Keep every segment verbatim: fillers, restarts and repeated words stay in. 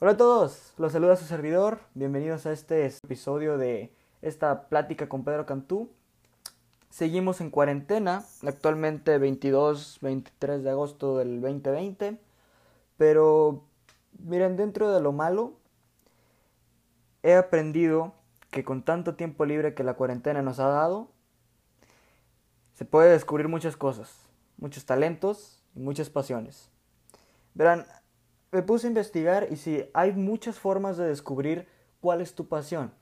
Hola a todos, los saluda su servidor, bienvenidos a este episodio de esta plática con Pedro Cantú. Seguimos en cuarentena, actualmente veintidós, veintitrés de agosto del veinte veinte, pero miren, dentro de lo malo, he aprendido que con tanto tiempo libre que la cuarentena nos ha dado, se puede descubrir muchas cosas, muchos talentos y muchas pasiones. Verán, me puse a investigar y sí, hay muchas formas de descubrir cuál es tu pasión.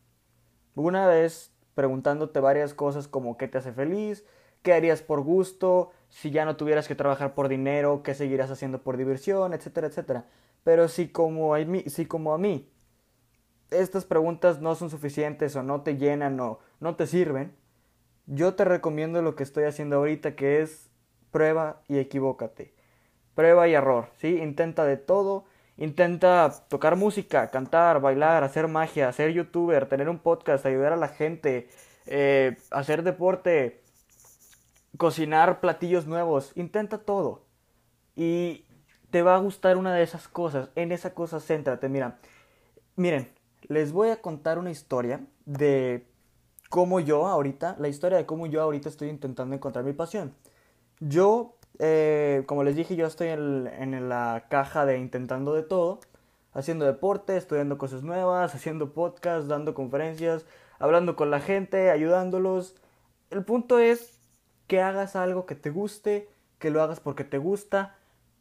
Una vez preguntándote varias cosas como qué te hace feliz, qué harías por gusto, si ya no tuvieras que trabajar por dinero, qué seguirás haciendo por diversión, etcétera, etcétera. Pero si como a mí, si como a mí estas preguntas no son suficientes o no te llenan o no te sirven, yo te recomiendo lo que estoy haciendo ahorita, que es prueba y equivócate. Prueba y error, ¿sí? Intenta de todo, intenta tocar música, cantar, bailar, hacer magia, ser youtuber, tener un podcast, ayudar a la gente, eh, hacer deporte, cocinar platillos nuevos, intenta todo. Y te va a gustar una de esas cosas, en esa cosa céntrate, mira. Miren, les voy a contar una historia de cómo yo ahorita, la historia de cómo yo ahorita estoy intentando encontrar mi pasión. Yo... Eh, como les dije, yo estoy en, en la caja de intentando de todo, haciendo deporte, estudiando cosas nuevas, haciendo podcasts, dando conferencias, hablando con la gente, ayudándolos. El punto es que hagas algo que te guste, que lo hagas porque te gusta,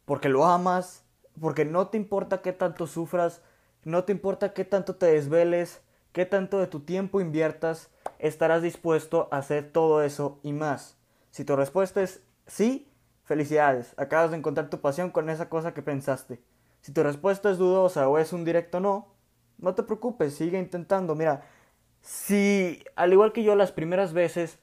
porque lo amas, porque no te importa qué tanto sufras, no te importa qué tanto te desveles, qué tanto de tu tiempo inviertas, estarás dispuesto a hacer todo eso y más. Si tu respuesta es sí, felicidades, acabas de encontrar tu pasión con esa cosa que pensaste. Si tu respuesta es dudosa o es un directo no, no te preocupes, sigue intentando. Mira, si al igual que yo las primeras veces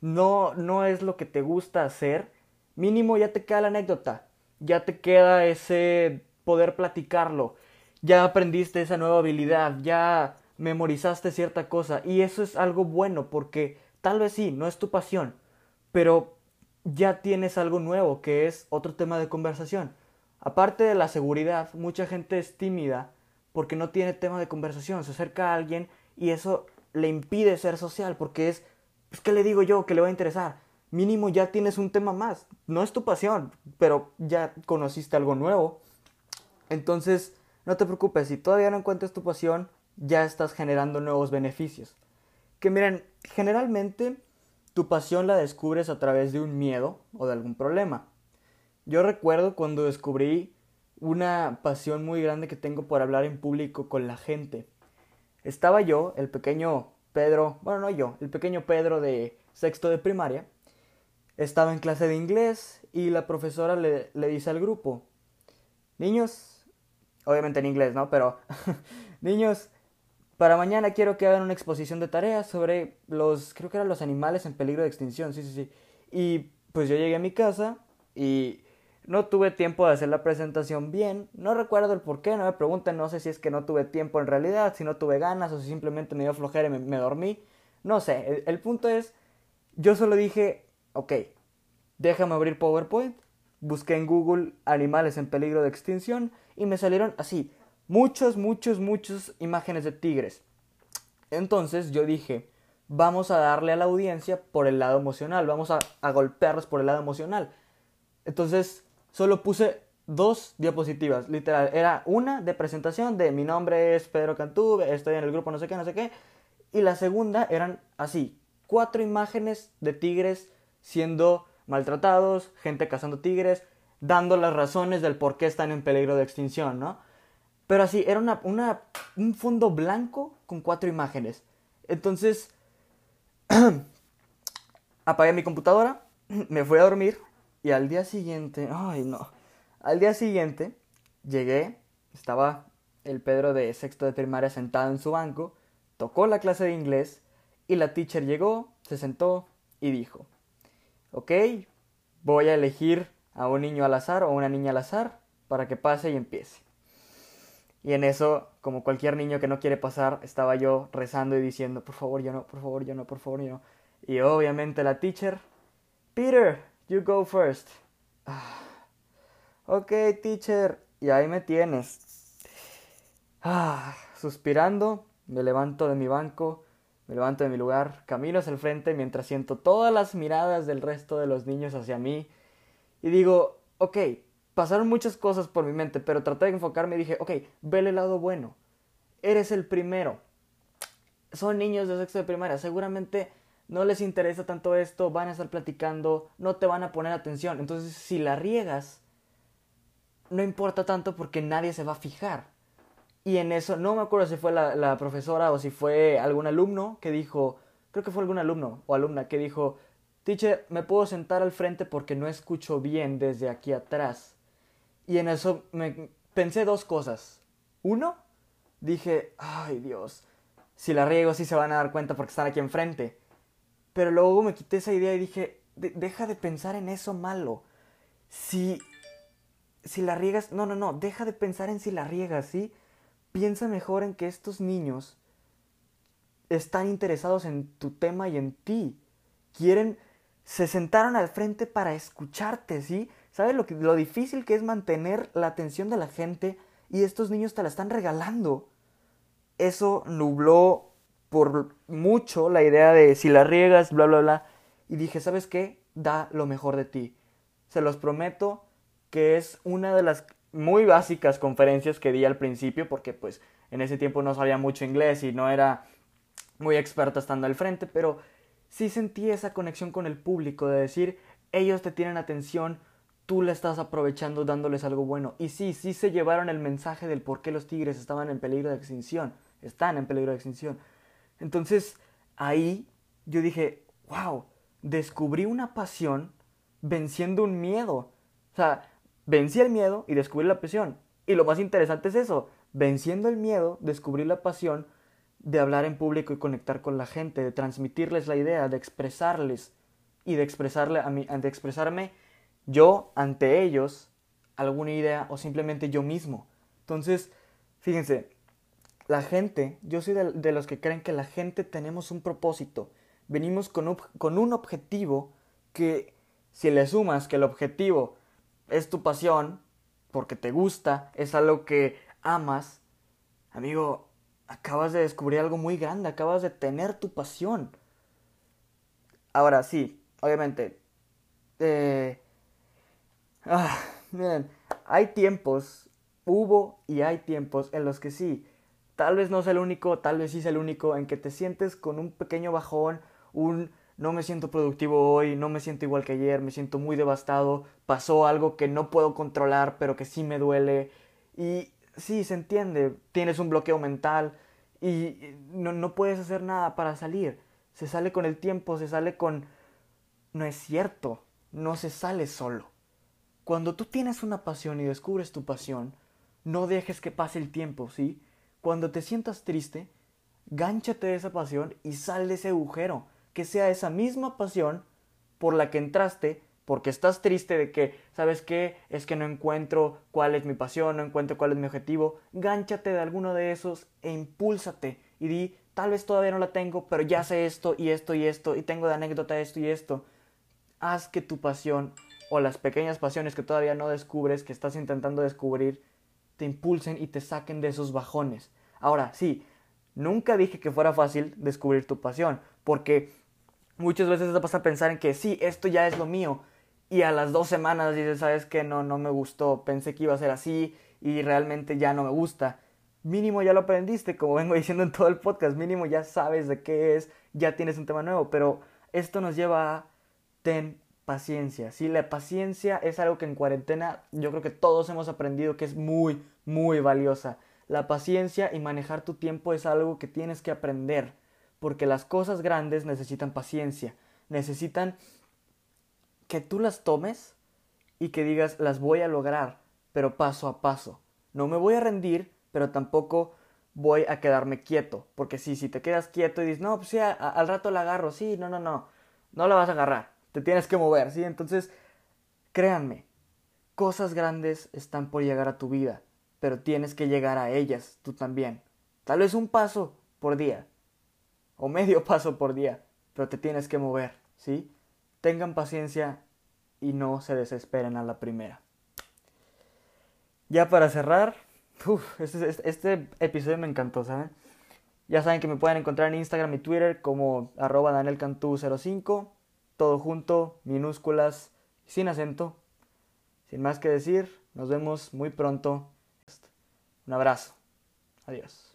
no, no es lo que te gusta hacer, mínimo ya te queda la anécdota, ya te queda ese poder platicarlo, ya aprendiste esa nueva habilidad, ya memorizaste cierta cosa y eso es algo bueno porque tal vez sí, no es tu pasión, pero... ya tienes algo nuevo, que es otro tema de conversación. Aparte de la seguridad, mucha gente es tímida porque no tiene tema de conversación. Se acerca a alguien y eso le impide ser social porque es, pues, ¿qué le digo yo que le va a interesar? Mínimo ya tienes un tema más. No es tu pasión, pero ya conociste algo nuevo. Entonces, no te preocupes, si todavía no encuentras tu pasión, ya estás generando nuevos beneficios. Que miren, generalmente... tu pasión la descubres a través de un miedo o de algún problema. Yo recuerdo cuando descubrí una pasión muy grande que tengo por hablar en público con la gente. Estaba yo, el pequeño Pedro, bueno no yo, el pequeño Pedro de sexto de primaria, estaba en clase de inglés y la profesora le, le dice al grupo, niños, obviamente en inglés, ¿no? Pero, niños... para mañana quiero que hagan una exposición de tareas sobre los, creo que eran los animales en peligro de extinción, sí, sí, sí. Y pues yo llegué a mi casa y no tuve tiempo de hacer la presentación bien. No recuerdo el por qué, no me pregunten, no sé si es que no tuve tiempo en realidad, si no tuve ganas o si simplemente me dio flojera y me, me dormí. No sé, el, el punto es, yo solo dije, ok, déjame abrir PowerPoint. Busqué en Google animales en peligro de extinción y me salieron así... Muchos, muchos, muchos imágenes de tigres. Entonces yo dije, vamos a darle a la audiencia por el lado emocional, vamos a, a golpearlos por el lado emocional. Entonces solo puse dos diapositivas, literal. Era una de presentación de mi nombre es Pedro Cantú, estoy en el grupo no sé qué, no sé qué. Y la segunda eran así, cuatro imágenes de tigres siendo maltratados, gente cazando tigres, dando las razones del por qué están en peligro de extinción, ¿no? Pero así, era una, una, un fondo blanco con cuatro imágenes. Entonces, apagué mi computadora, me fui a dormir y al día siguiente, ay no, al día siguiente llegué, estaba el Pedro de sexto de primaria sentado en su banco, tocó la clase de inglés y la teacher llegó, se sentó y dijo, ok, voy a elegir a un niño al azar o una niña al azar para que pase y empiece. Y en eso, como cualquier niño que no quiere pasar, estaba yo rezando y diciendo, por favor, yo no, por favor, yo no, por favor, yo no. Y obviamente la teacher, Peter, you go first. Ah, ok, teacher, y ahí me tienes. Ah, suspirando, me levanto de mi banco, me levanto de mi lugar, camino hacia el frente mientras siento todas las miradas del resto de los niños hacia mí y digo, ok, pasaron muchas cosas por mi mente, pero traté de enfocarme y dije, ok, vele el lado bueno, eres el primero, son niños de sexto de primaria, seguramente no les interesa tanto esto, van a estar platicando, no te van a poner atención, entonces si la riegas, no importa tanto porque nadie se va a fijar. Y en eso, no me acuerdo si fue la, la profesora o si fue algún alumno que dijo, creo que fue algún alumno o alumna que dijo, teacher, me puedo sentar al frente porque no escucho bien desde aquí atrás. Y en eso me, pensé dos cosas. Uno, dije, ay Dios, si la riego sí se van a dar cuenta porque están aquí enfrente. Pero luego me quité esa idea y dije, de, deja de pensar en eso malo. Si, si la riegas, no, no, no, deja de pensar en si la riegas, ¿sí? Piensa mejor en que estos niños están interesados en tu tema y en ti. Quieren, se sentaron al frente para escucharte, ¿sí? ¿Sabes lo, que, lo difícil que es mantener la atención de la gente? Y estos niños te la están regalando. Eso nubló por mucho la idea de si la riegas, bla, bla, bla. Y dije, ¿sabes qué? Da lo mejor de ti. Se los prometo que es una de las muy básicas conferencias que di al principio porque pues en ese tiempo no sabía mucho inglés y no era muy experta estando al frente, pero sí sentí esa conexión con el público de decir, ellos te tienen atención, tú la estás aprovechando dándoles algo bueno. Y sí, sí se llevaron el mensaje del por qué los tigres estaban en peligro de extinción, están en peligro de extinción. Entonces ahí yo dije, wow, descubrí una pasión venciendo un miedo, o sea, vencí el miedo y descubrí la pasión. Y lo más interesante es eso. Venciendo el miedo, descubrí la pasión de hablar en público y conectar con la gente, de transmitirles la idea, de expresarles y de, expresarle a mí, de expresarme yo ante ellos alguna idea o simplemente yo mismo. Entonces, fíjense, la gente, yo soy de, de los que creen que la gente tenemos un propósito. Venimos con un, con un objetivo que si le sumas que el objetivo es tu pasión, porque te gusta, es algo que amas, amigo, acabas de descubrir algo muy grande, acabas de tener tu pasión. Ahora sí, obviamente, eh, ah, miren, hay tiempos, hubo y hay tiempos en los que sí, tal vez no es el único, tal vez sí es el único, en que te sientes con un pequeño bajón, un... no me siento productivo hoy, no me siento igual que ayer, me siento muy devastado, pasó algo que no puedo controlar, pero que sí me duele. Y sí, se entiende, tienes un bloqueo mental y no, no puedes hacer nada para salir. Se sale con el tiempo, se sale con... No es cierto, no se sale solo. Cuando tú tienes una pasión y descubres tu pasión, no dejes que pase el tiempo, ¿sí? Cuando te sientas triste, gánchate de esa pasión y sal de ese agujero. Que sea esa misma pasión por la que entraste, porque estás triste de que, ¿sabes qué? Es que no encuentro cuál es mi pasión, no encuentro cuál es mi objetivo. Gánchate de alguno de esos e impúlsate y di, tal vez todavía no la tengo, pero ya sé esto y esto y esto, y tengo de anécdota esto y esto. Haz que tu pasión o las pequeñas pasiones que todavía no descubres, que estás intentando descubrir, te impulsen y te saquen de esos bajones. Ahora, sí, nunca dije que fuera fácil descubrir tu pasión, porque... muchas veces te pasa a pensar en que sí, esto ya es lo mío. Y a las dos semanas dices, ¿sabes qué? No, no me gustó. Pensé que iba a ser así y realmente ya no me gusta. Mínimo ya lo aprendiste, como vengo diciendo en todo el podcast. Mínimo ya sabes de qué es, ya tienes un tema nuevo. Pero esto nos lleva a ten paciencia, ¿sí? La paciencia es algo que en cuarentena yo creo que todos hemos aprendido que es muy, muy valiosa. La paciencia y manejar tu tiempo es algo que tienes que aprender. Porque las cosas grandes necesitan paciencia, necesitan que tú las tomes y que digas, las voy a lograr, pero paso a paso. No me voy a rendir, pero tampoco voy a quedarme quieto, porque sí, si te quedas quieto y dices, no, pues sí, a, a, al rato la agarro, sí, no, no, no, no la vas a agarrar, te tienes que mover, ¿sí? Entonces, créanme, cosas grandes están por llegar a tu vida, pero tienes que llegar a ellas tú también. Tal vez un paso por día, o medio paso por día, pero te tienes que mover, ¿sí? Tengan paciencia y no se desesperen a la primera. Ya para cerrar, Uf, este, este, este episodio me encantó, ¿saben? Ya saben que me pueden encontrar en Instagram y Twitter como arroba Daniel Cantú cero cinco, todo junto, minúsculas, sin acento. Sin más que decir, nos vemos muy pronto. Un abrazo. Adiós.